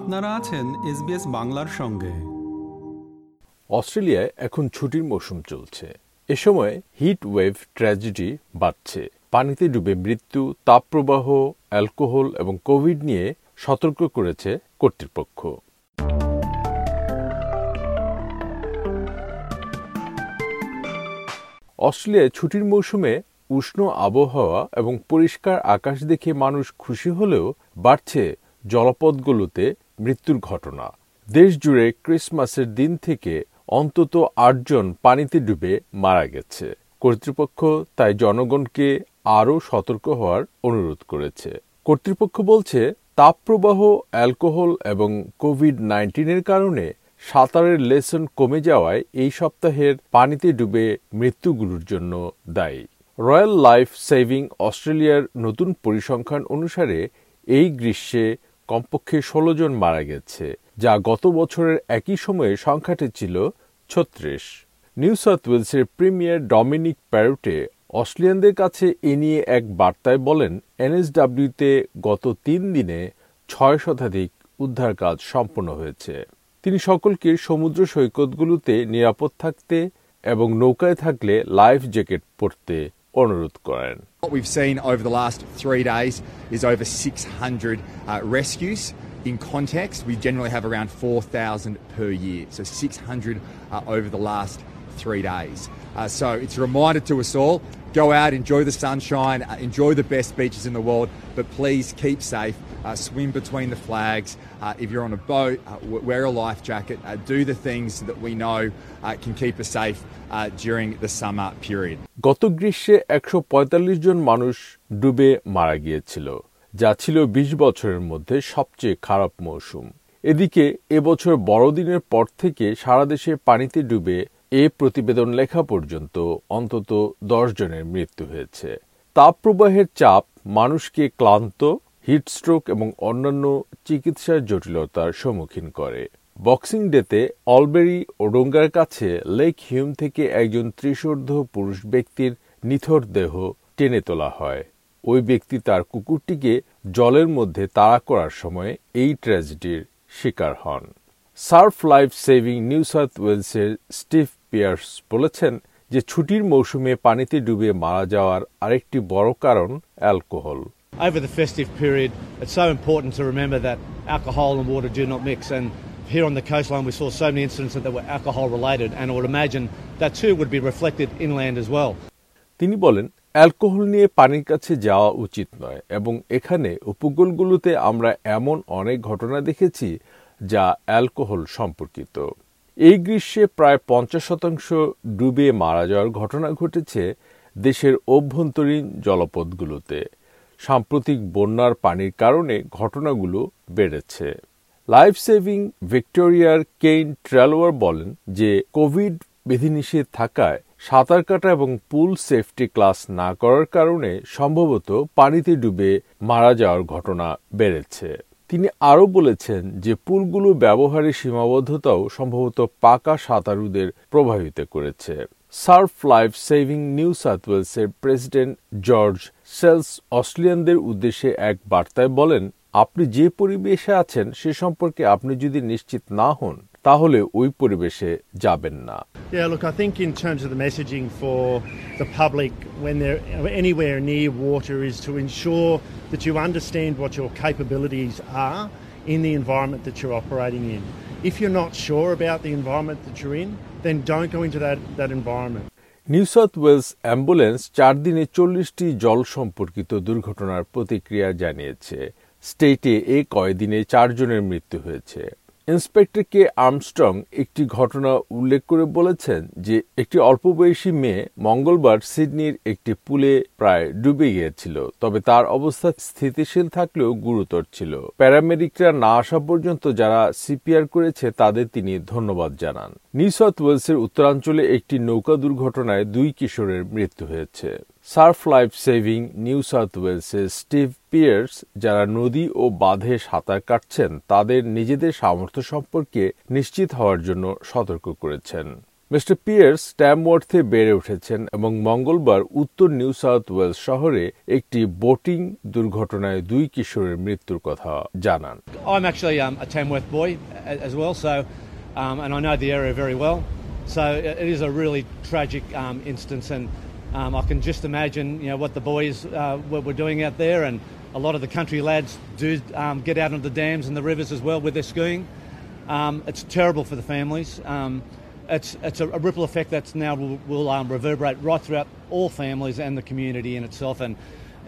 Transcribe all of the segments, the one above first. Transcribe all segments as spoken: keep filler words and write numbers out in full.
আপনারা আছেন S B S বাংলার সঙ্গে। অস্ট্রেলিয়ায় এখন ছুটির মৌসুম চলছে। এ সময় হিট ওয়েভ ট্র্যাজেডি বাড়ছে। পানিতে ডুবে মৃত্যু, তাপপ্রবাহ, অ্যালকোহল এবং কোভিড নিয়ে সতর্ক করেছে কর্তৃপক্ষ। অস্ট্রেলিয়ায় ছুটির মৌসুমে উষ্ণ আবহাওয়া এবং পরিষ্কার আকাশ দেখে মানুষ খুশি হলেও বাড়ছে জলপথগুলোতে মৃত্যুর ঘটনা। দেশ জুড়ে ক্রিসমাসের দিন থেকে অন্তত আটজন পানিতে ডুবে মারা গেছে। কর্তৃপক্ষ তাই জনগণকে আরও সতর্ক হওয়ার অনুরোধ করেছে। কর্তৃপক্ষ বলছে, তাপপ্রবাহ, অ্যালকোহল এবং কোভিড নাইন্টিনের কারণে সাঁতারের লেসন কমে যাওয়ায় এই সপ্তাহের পানিতে ডুবে মৃত্যুগুলোর জন্য দায়ী। রয়্যাল লাইফ সেভিং অস্ট্রেলিয়ার নতুন পরিসংখ্যান অনুসারে এই গ্রীষ্মে কমপক্ষে ষোলো জন মারা গেছে, যা গত বছরের একই সময়ে সংখ্যাটি ছিল ছত্রিশ। নিউ সাউথ ওয়েলসের প্রিমিয়ার ডমিনিক প্যারোটেট অস্ট্রেলিয়ানদের কাছে এ নিয়ে এক বার্তায় বলেন, এন এস ডব্লিউতে গত তিন দিনে ছয় শতাধিক উদ্ধার কাজ সম্পন্ন হয়েছে। তিনি সকলকে সমুদ্র সৈকতগুলোতে নিরাপদ থাকতে এবং নৌকায় থাকলে লাইফ জ্যাকেট পরতে অনুরোধ করেন। What we've seen over the last three days is over six hundred uh, rescues. In context, we generally have around four thousand per year, so six hundred uh, over the last three days. Uh, so it's a reminder to us all, go out, enjoy the sunshine, uh, enjoy the best beaches in the world, but please keep safe. Uh, swim between the flags. Uh, if you're on a boat, uh, wear a life jacket. Uh, do the things that we know uh, can keep us safe uh, during the summer period. গত গ্রীষ্মে একশো পঁয়তাল্লিশ জন মানুষ ডুবে মারা গিয়েছিল, যা ছিল বিশ বছরের মধ্যে সবচেয়ে খারাপ মৌসুম। এদিকে এবছর বড়দিনের পর থেকে সারা দেশে পানিতে ডুবে এ প্রতিবেদন লেখা পর্যন্ত অন্তত দশ জনের মৃত্যু হয়েছে। তাপপ্রবাহের চাপ মানুষকে ক্লান্ত, হিটস্ট্রোক এবং অন্যান্য চিকিৎসার জটিলতার সম্মুখীন করে। বক্সিং ডেতে অলবেরি ওডোঙ্গার কাছে লেক হিউম থেকে একজন ত্রিশূর্ধ্ব পুরুষ ব্যক্তির নিথর দেহ টেনে তোলা হয়। ওই ব্যক্তি তার কুকুরটিকে জলের মধ্যে তাড়া করার সময় এই ট্র্যাজেডির শিকার হন। Surf life saving new south ওয়েলসের স্টিভ পিয়ার্স বলেছেন যে, ছুটির মৌসুমে পানিতে ডুবে মারা যাওয়ার আরেকটি বড় কারণ alcohol. Over the festive period, it's so important to remember that alcohol and water do not mix. And here on the coastline, we saw so many incidents that were alcohol-related, and I would imagine that too would be reflected inland as well. তিনি বলেন, alcohol নিয়ে পানির কাছে যাওয়া উচিত নয়, এবং এখানে উপকূলগুলোতে আমরা এমন অনেক ঘটনা দেখেছি যা অ্যালকোহল সম্পর্কিত। এই গ্রীষ্মে প্রায় পঞ্চাশ শতাংশ ডুবে মারা যাওয়ার ঘটনা ঘটেছে দেশের অভ্যন্তরীণ জলপথগুলোতে। সাম্প্রতিক বন্যার পানির কারণে ঘটনাগুলো বেড়েছে। লাইফ সেভিং ভিক্টোরিয়ার কেইন ট্রেলোর বলেন যে, কোভিড বিধিনিষেধ থাকায় সাঁতার কাটা এবং পুল সেফটি ক্লাস না করার কারণে সম্ভবত পানিতে ডুবে মারা যাওয়ার ঘটনা বেড়েছে। তিনি আরও বলেছেন যে, পুলগুলো ব্যবহারের সীমাবদ্ধতাও সম্ভবত পাকা সাঁতারুদের প্রভাবিত করেছে। Surf life saving new south ওয়েলসের প্রেসিডেন্ট জর্জ সেলস অস্ট্রেলিয়ানদের উদ্দেশ্যে এক বার্তায় বলেন, আপনি যে পরিবেশে আছেন সে সম্পর্কে আপনি যদি নিশ্চিত না হন, তাহলে ওই পরিবেশে যাবেন না। Yeah, look, I think in terms of the messaging for the public when they're anywhere near water is to ensure that you understand what your capabilities are in the environment that you're operating in. If you're not sure about the environment that you're in, then don't go into that that environment. New south Wales ambulance চার দিনে চল্লিশটি জল সম্পর্কিত দুর্ঘটনার প্রতিক্রিয়া জানিয়েছে। স্টেটে এ কয়দিনে চারজনের মৃত্যু হয়েছে। ইন্সপেক্টর কে আর্মস্ট্রং একটি ঘটনা উল্লেখ করে বলেছেন যে, একটি অল্পবয়সী মেয়ে মঙ্গলবার সিডনির একটি পুলে প্রায় ডুবে গিয়েছিল, তবে তার অবস্থা স্থিতিশীল থাকলেও গুরুতর ছিল। প্যারামেডিকরা না আসা পর্যন্ত যারা সি পি আর করেছে তাদের তিনি ধন্যবাদ জানান। নিউ সাউথ ওয়েলসের উত্তরাঞ্চলে একটি নৌকা দুর্ঘটনায় দুই কিশোরের মৃত্যু হয়েছে। Surf life saving new south ওয়েলসের স্টিভ পিয়ার্স যারা নদী ও বাঁধে সাঁতার কাটছেন তাদের নিজেদের সামর্থ্য সম্পর্কে নিশ্চিত হওয়ার জন্য সতর্ক করেছেন। মিস্টার পিয়ার্স ট্যামওয়ার্থে বেড়ে উঠেছেন এবং মঙ্গলবার উত্তর নিউ সাউথ ওয়েলস শহরে একটি বোটিং দুর্ঘটনায় দুই কিশোরের মৃত্যুর কথা জানান। I'm actually um, a Tamworth boy as well, so um, and I know the area very well. So it is a really tragic um, instance, and um, I can just imagine, you know, what the boys uh, were doing out there, and a lot of the country lads do um, get out on the dams and the rivers as well with their skiing. Um, it's terrible for the families. Um, It's, it's a, a ripple effect that's now will, will um, reverberate right throughout all families and the community in itself. And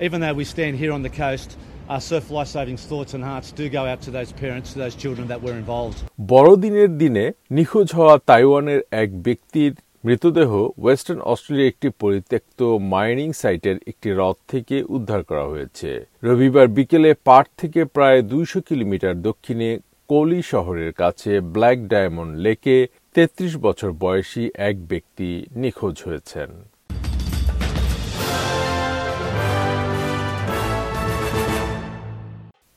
even though we stand here on the coast, our Surf Life Saving thoughts and hearts do go out to those parents, to those children that were involved. বড়দিনের দিনে নিখোঁজ হওয়া তাইওয়ানের এক ব্যক্তির মৃতদেহ western অস্ট্রেলিয়ার একটি পরিত্যক্ত মাইনিং সাইটের একটি হ্রদ থেকে উদ্ধার করা হয়েছে। রবিবার বিকেলে পার্থ থেকে প্রায় দুইশো কিলোমিটার দক্ষিণে কোলি শহরের কাছে ব্ল্যাক ডায়মন্ড লেকে তেত্রিশ বছর বয়সী এক ব্যক্তি নিখোঁজ হয়েছেন।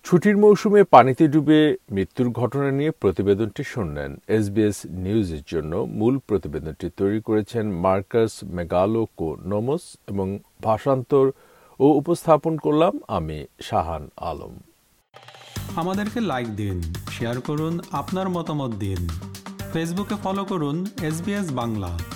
ছুটির মৌসুমে পানিতে ডুবে মৃত্যুর ঘটনা নিয়ে প্রতিবেদনটি শুনলেন। এসবিএস নিউজের জন্য মূল প্রতিবেদনটি তৈরি করেছেন মার্কাস মেগালোকোনোমাস এবং ভাষান্তর ও উপস্থাপন করলাম আমি শাহান আলম। আমাদেরকে লাইক দিন, শেয়ার করুন, আপনার মতামত দিন। ফেসবুকে ফলো করুন এস বি এস বাংলা।